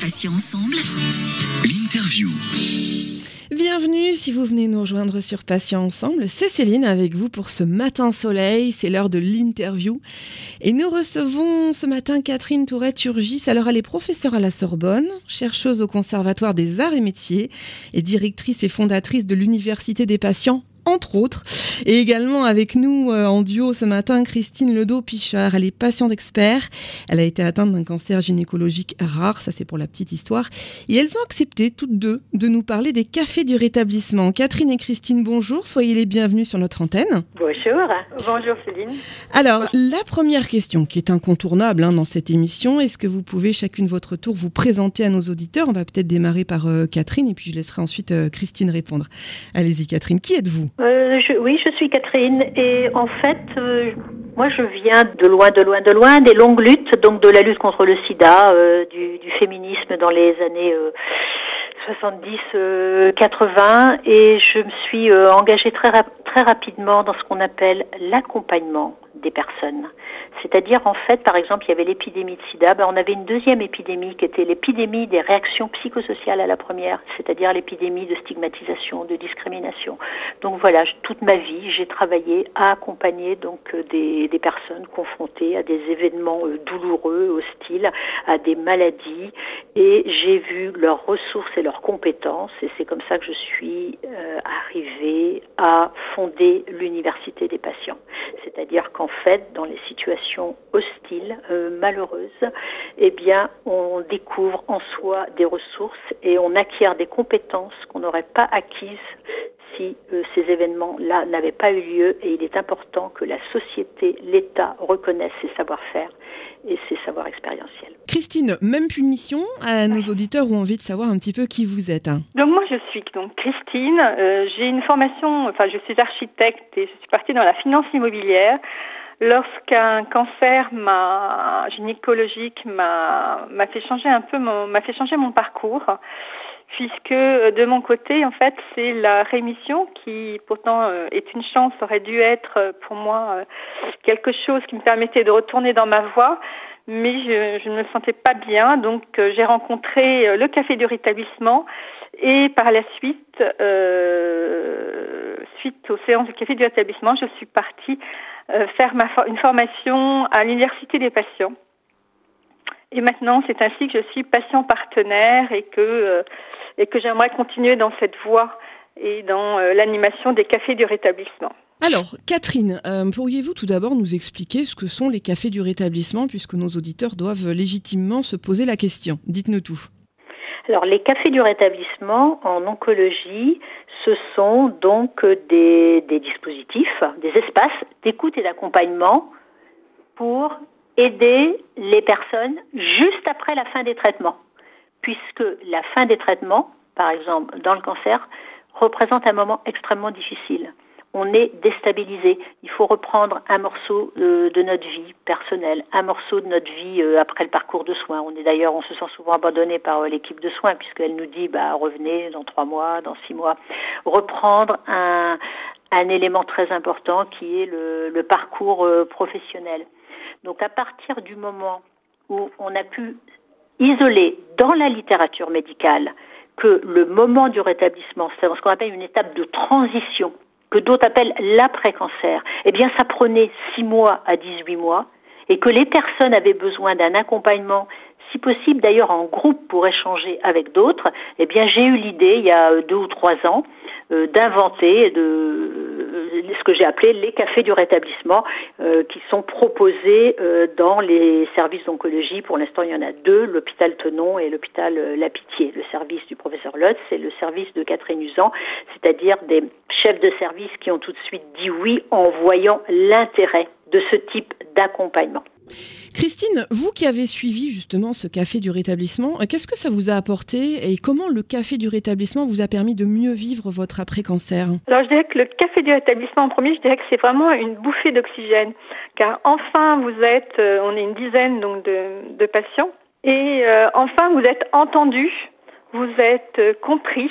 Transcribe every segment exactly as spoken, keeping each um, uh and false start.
Patients Ensemble, l'interview. Bienvenue, si vous venez nous rejoindre sur Patients Ensemble, c'est Céline avec vous pour ce matin soleil, c'est l'heure de l'interview. Et nous recevons ce matin Catherine Tourette-Turgis. Alors elle est professeure à la Sorbonne, chercheuse au Conservatoire des Arts et Métiers et directrice et fondatrice de l'Université des Patients, entre autres. Et également avec nous euh, en duo ce matin, Christine Ledoux-Pichard. Elle est patiente expert. Elle a été atteinte d'un cancer gynécologique rare, ça c'est pour la petite histoire. Et elles ont accepté toutes deux de nous parler des cafés du rétablissement. Catherine et Christine, bonjour. Soyez les bienvenues sur notre antenne. Bonjour. Bonjour Céline. Alors, la première question qui est incontournable hein, dans cette émission, est-ce que vous pouvez chacune votre tour vous présenter à nos auditeurs? On va peut-être démarrer par euh, Catherine et puis je laisserai ensuite euh, Christine répondre. Allez-y Catherine, qui êtes-vous? Euh, je, oui, je suis Catherine et en fait, euh, moi je viens de loin, de loin, de loin, des longues luttes, donc de la lutte contre le sida, euh, du, du féminisme dans les années euh, soixante-dix, euh, quatre-vingts, et je me suis euh, engagée très, rap- très rapidement dans ce qu'on appelle l'accompagnement des personnes. C'est-à-dire, en fait, par exemple, il y avait l'épidémie de sida, ben, on avait une deuxième épidémie qui était l'épidémie des réactions psychosociales à la première, c'est-à-dire l'épidémie de stigmatisation, de discrimination. Donc voilà, toute ma vie, j'ai travaillé à accompagner donc des, des personnes confrontées à des événements douloureux, hostiles, à des maladies, et j'ai vu leurs ressources et leurs compétences, et c'est comme ça que je suis euh, arrivée à fonder l'Université des Patients. C'est-à-dire qu'en fait, dans les situations hostile, euh, malheureuse, eh bien, on découvre en soi des ressources et on acquiert des compétences qu'on n'aurait pas acquises si euh, ces événements-là n'avaient pas eu lieu. Et il est important que la société, l'État reconnaissent ces savoir-faire et ces savoirs expérientiels. Christine, même punition, à nos auditeurs ont envie de savoir un petit peu qui vous êtes. Hein. Donc moi je suis donc Christine, euh, j'ai une formation, enfin je suis architecte et je suis partie dans la finance immobilière. Lorsqu'un cancer m'a, gynécologique m'a, m'a fait changer un peu mon, m'a fait changer mon parcours, puisque de mon côté, en fait, c'est la rémission qui, pourtant, est une chance, aurait dû être pour moi quelque chose qui me permettait de retourner dans ma voie, mais je, je ne me sentais pas bien, donc j'ai rencontré le Café du Rétablissement et par la suite, euh, suite aux séances du Café du Rétablissement, je suis partie faire ma for- une formation à l'Université des Patients. Et maintenant, c'est ainsi que je suis patient partenaire et que, euh, et que j'aimerais continuer dans cette voie et dans euh, l'animation des cafés du rétablissement. Alors, Catherine, euh, pourriez-vous tout d'abord nous expliquer ce que sont les cafés du rétablissement, puisque nos auditeurs doivent légitimement se poser la question. Dites-nous tout. Alors, les cafés du rétablissement en oncologie, ce sont donc des, des dispositifs, des espaces d'écoute et d'accompagnement pour aider les personnes juste après la fin des traitements, puisque la fin des traitements, par exemple dans le cancer, représente un moment extrêmement difficile. On est déstabilisé. Il faut reprendre un morceau de, de notre vie personnelle, un morceau de notre vie euh, après le parcours de soins. On est d'ailleurs, on se sent souvent abandonné par euh, l'équipe de soins puisqu'elle nous dit, bah, revenez dans trois mois, dans six mois. Reprendre un, un élément très important qui est le, le parcours euh, professionnel. Donc, à partir du moment où on a pu isoler dans la littérature médicale que le moment du rétablissement, c'est ce qu'on appelle une étape de transition, que d'autres appellent l'après-cancer, eh bien, ça prenait six mois à dix-huit mois et que les personnes avaient besoin d'un accompagnement, si possible d'ailleurs en groupe pour échanger avec d'autres, eh bien, j'ai eu l'idée, il y a deux ou trois ans, euh, d'inventer de, euh, ce que j'ai appelé les cafés du rétablissement euh, qui sont proposés euh, dans les services d'oncologie. Pour l'instant, il y en a deux, l'hôpital Tenon et l'hôpital euh, La Pitié, le service du professeur Lotz et le service de Catherine Usan, c'est-à-dire des chefs de service qui ont tout de suite dit oui en voyant l'intérêt de ce type d'accompagnement. Christine, vous qui avez suivi justement ce café du rétablissement, qu'est-ce que ça vous a apporté et comment le café du rétablissement vous a permis de mieux vivre votre après-cancer? Alors je dirais que le café du rétablissement en premier, je dirais que c'est vraiment une bouffée d'oxygène, car enfin vous êtes, on est une dizaine donc de, de patients, et euh, enfin vous êtes entendus, vous êtes compris,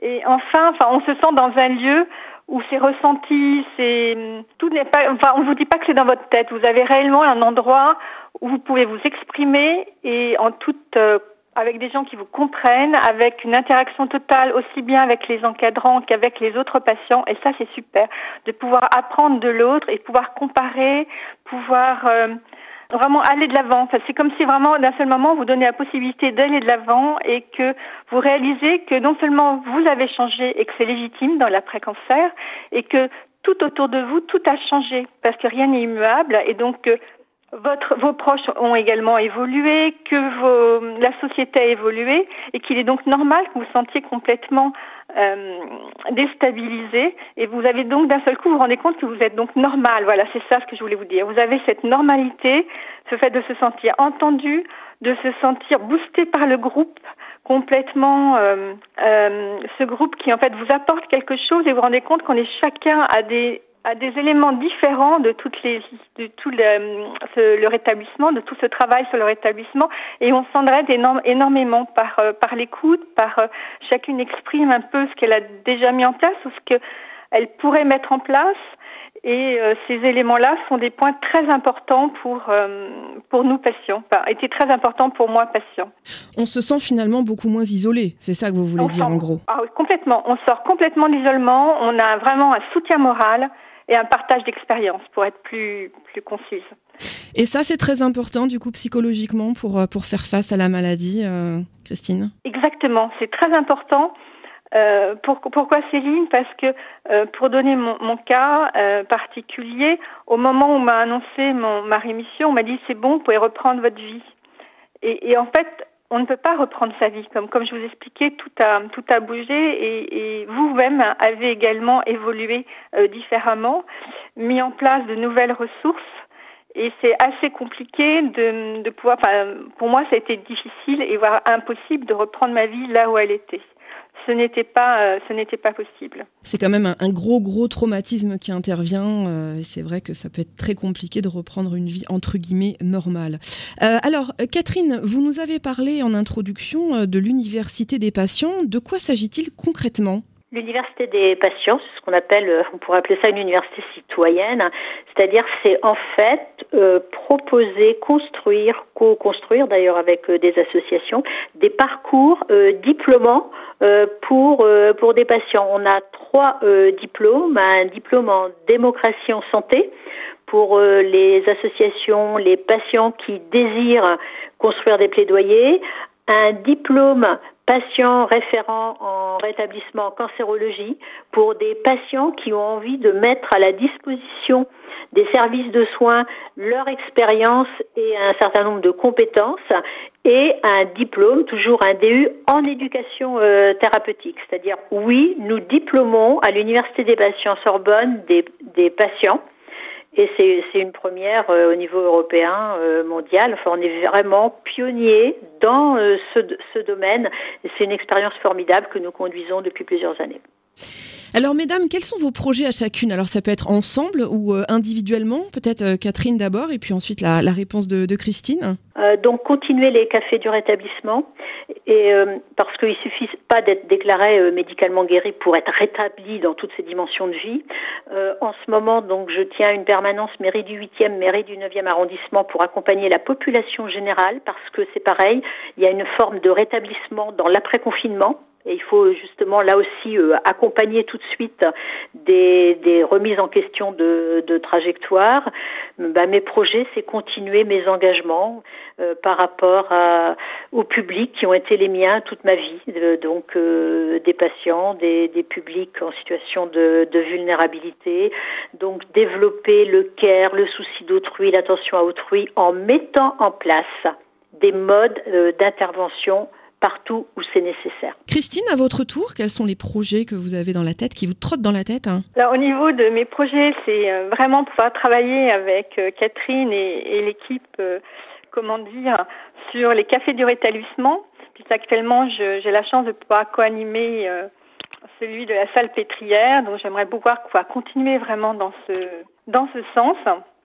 et enfin, enfin on se sent dans un lieu où c'est ressenti, c'est tout n'est pas, enfin, on vous dit pas que c'est dans votre tête. Vous avez réellement un endroit où vous pouvez vous exprimer et en toute euh, avec des gens qui vous comprennent, avec une interaction totale aussi bien avec les encadrants qu'avec les autres patients. Et ça, c'est super, de pouvoir apprendre de l'autre et pouvoir comparer, pouvoir euh, vraiment aller de l'avant. Enfin, c'est comme si vraiment, d'un seul moment, vous donnez la possibilité d'aller de l'avant et que vous réalisez que non seulement vous avez changé et que c'est légitime dans l'après-cancer, et que tout autour de vous, tout a changé, parce que rien n'est immuable, et donc euh, Votre, vos proches ont également évolué, que vos, la société a évolué et qu'il est donc normal que vous vous sentiez complètement euh, déstabilisé, et vous avez donc d'un seul coup, vous vous rendez compte que vous êtes donc normal. Voilà, c'est ça ce que je voulais vous dire. Vous avez cette normalité, ce fait de se sentir entendu, de se sentir boosté par le groupe complètement, euh, euh, ce groupe qui en fait vous apporte quelque chose, et vous vous rendez compte qu'on est chacun à des... à des éléments différents de toutes les, de tout le, ce, le rétablissement, de tout ce travail sur le rétablissement, et on s'entraide énorme, énormément par, euh, par l'écoute, par euh, chacune exprime un peu ce qu'elle a déjà mis en place ou ce qu'elle pourrait mettre en place, et euh, ces éléments-là sont des points très importants pour, euh, pour nous patients, enfin, étaient très importants pour moi patient. On se sent finalement beaucoup moins isolé, c'est ça que vous voulez on dire sort, en gros ah, complètement, on sort complètement de l'isolement, on a vraiment un soutien moral et un partage d'expérience, pour être plus, plus concise. Et ça, c'est très important, du coup, psychologiquement, pour, pour faire face à la maladie, euh, Christine ? Exactement, c'est très important. Euh, pour, pourquoi Céline ? Parce que, euh, pour donner mon, mon cas euh, particulier, au moment où m'a annoncé mon, ma rémission, on m'a dit « c'est bon, vous pouvez reprendre votre vie ». Et en fait, on ne peut pas reprendre sa vie. Comme, comme je vous expliquais, tout a, tout a bougé et, et vous-même avez également évolué euh, différemment, mis en place de nouvelles ressources, et c'est assez compliqué de, de pouvoir... Enfin, pour moi, ça a été difficile et voire impossible de reprendre ma vie là où elle était. Ce n'était pas, euh, ce n'était pas possible. C'est quand même un, un gros, gros traumatisme qui intervient. Euh, et c'est vrai que ça peut être très compliqué de reprendre une vie, entre guillemets, normale. Euh, alors, Catherine, vous nous avez parlé en introduction de l'Université des Patients. De quoi s'agit-il concrètement ? L'université des patients, c'est ce qu'on appelle, on pourrait appeler ça une université citoyenne, c'est-à-dire c'est en fait euh, proposer, construire, co-construire d'ailleurs avec euh, des associations, des parcours euh, diplômants euh, pour euh, pour des patients. On a trois euh, diplômes, un diplôme en démocratie en santé pour euh, les associations, les patients qui désirent construire des plaidoyers, un diplôme patients référents en rétablissement en cancérologie pour des patients qui ont envie de mettre à la disposition des services de soins leur expérience et un certain nombre de compétences, et un diplôme, toujours un D U, en éducation euh, thérapeutique. C'est-à-dire, oui, nous diplômons à l'Université des Patients Sorbonne des, des patients. Et c'est, c'est une première euh, au niveau européen, euh, mondial. Enfin, on est vraiment pionniers dans euh, ce, ce domaine. Et c'est une expérience formidable que nous conduisons depuis plusieurs années. Alors, mesdames, quels sont vos projets à chacune ? Alors, ça peut être ensemble ou euh, individuellement. Peut-être euh, Catherine d'abord, et puis ensuite la, la réponse de, de Christine. Euh, donc, continuer les cafés du rétablissement, et euh, parce qu'il suffit pas d'être déclaré euh, médicalement guéri pour être rétabli dans toutes ces dimensions de vie. Euh, en ce moment, donc, je tiens une permanence mairie du huitième, mairie du neuvième arrondissement pour accompagner la population générale, parce que c'est pareil, il y a une forme de rétablissement dans l'après-confinement. Et il faut justement là aussi euh, accompagner tout de suite des, des remises en question de, de trajectoire. Bah, mes projets, c'est continuer mes engagements euh, par rapport à, aux publics qui ont été les miens toute ma vie, euh, donc euh, des patients, des, des publics en situation de, de vulnérabilité. Donc développer le care, le souci d'autrui, l'attention à autrui, en mettant en place des modes euh, d'intervention partout où c'est nécessaire. Christine, à votre tour, quels sont les projets que vous avez dans la tête, qui vous trottent dans la tête hein ? Alors, au niveau de mes projets, c'est vraiment pouvoir travailler avec Catherine et, et l'équipe, euh, comment dire, sur les cafés du rétablissement, puisque actuellement, je, j'ai la chance de pouvoir co-animer euh, celui de la salle pétrière, donc j'aimerais pouvoir, pouvoir continuer vraiment dans ce, dans ce sens.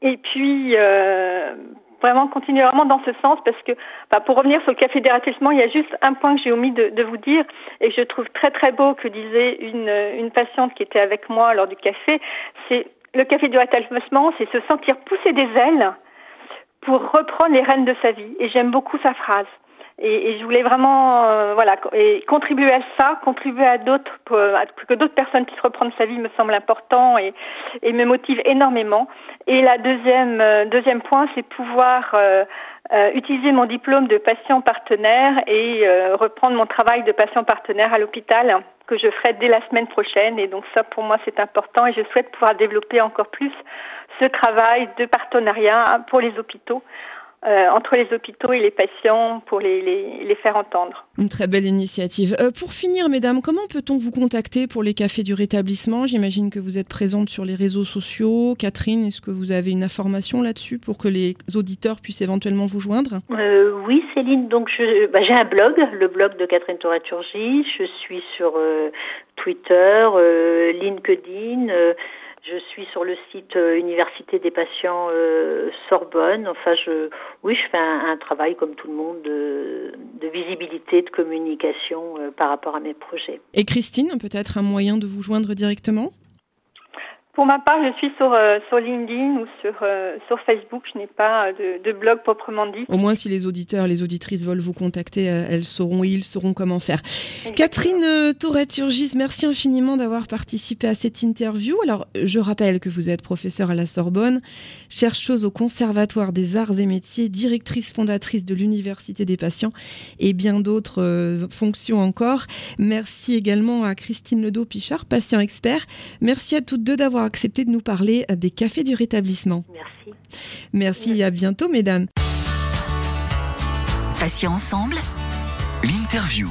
Et puis... Euh, Vraiment, continuer vraiment dans ce sens, parce que, bah, pour revenir sur le café des ratissements, il y a juste un point que j'ai omis de, de vous dire, et que je trouve très très beau, que disait une, une patiente qui était avec moi lors du café. C'est le café du ratissements, c'est se sentir pousser des ailes pour reprendre les rênes de sa vie. Et j'aime beaucoup sa phrase. Et, et je voulais vraiment euh, voilà et contribuer à ça, contribuer à d'autres, pour, pour que d'autres personnes puissent reprendre sa vie me semble important et, et me motive énormément. Et la deuxième euh, deuxième point, c'est pouvoir euh, euh, utiliser mon diplôme de patient partenaire et euh, reprendre mon travail de patient partenaire à l'hôpital hein, que je ferai dès la semaine prochaine. Et donc ça, pour moi, c'est important et je souhaite pouvoir développer encore plus ce travail de partenariat pour les hôpitaux. Euh, entre les hôpitaux et les patients pour les, les, les faire entendre. Une très belle initiative. Euh, pour finir, mesdames, comment peut-on vous contacter pour les cafés du rétablissement ? J'imagine que vous êtes présente sur les réseaux sociaux. Catherine, est-ce que vous avez une information là-dessus pour que les auditeurs puissent éventuellement vous joindre ? euh, Oui, Céline, donc je, bah, j'ai un blog, le blog de Catherine Tourette-Turgis. Je suis sur euh, Twitter, euh, LinkedIn... Euh, Je suis sur le site euh, Université des Patients euh, Sorbonne. Enfin, je, oui, je fais un, un travail comme tout le monde de, de visibilité, de communication euh, par rapport à mes projets. Et Christine, peut-être un moyen de vous joindre directement ? Pour ma part, je suis sur, euh, sur LinkedIn ou sur, euh, sur Facebook. Je n'ai pas de, de blog proprement dit. Au moins, si les auditeurs, les auditrices veulent vous contacter, elles sauront et ils sauront comment faire. Exactement. Catherine euh, Tourette-Turgis, merci infiniment d'avoir participé à cette interview. Alors, je rappelle que vous êtes professeure à la Sorbonne, chercheuse au Conservatoire des Arts et Métiers, directrice fondatrice de l'Université des Patients et bien d'autres euh, fonctions encore. Merci également à Christine Ledoux-Pichard, patient expert. Merci à toutes deux d'avoir accepté de nous parler des cafés du rétablissement. Merci. Merci, Merci. À bientôt, mesdames. Patients Ensemble, l'interview.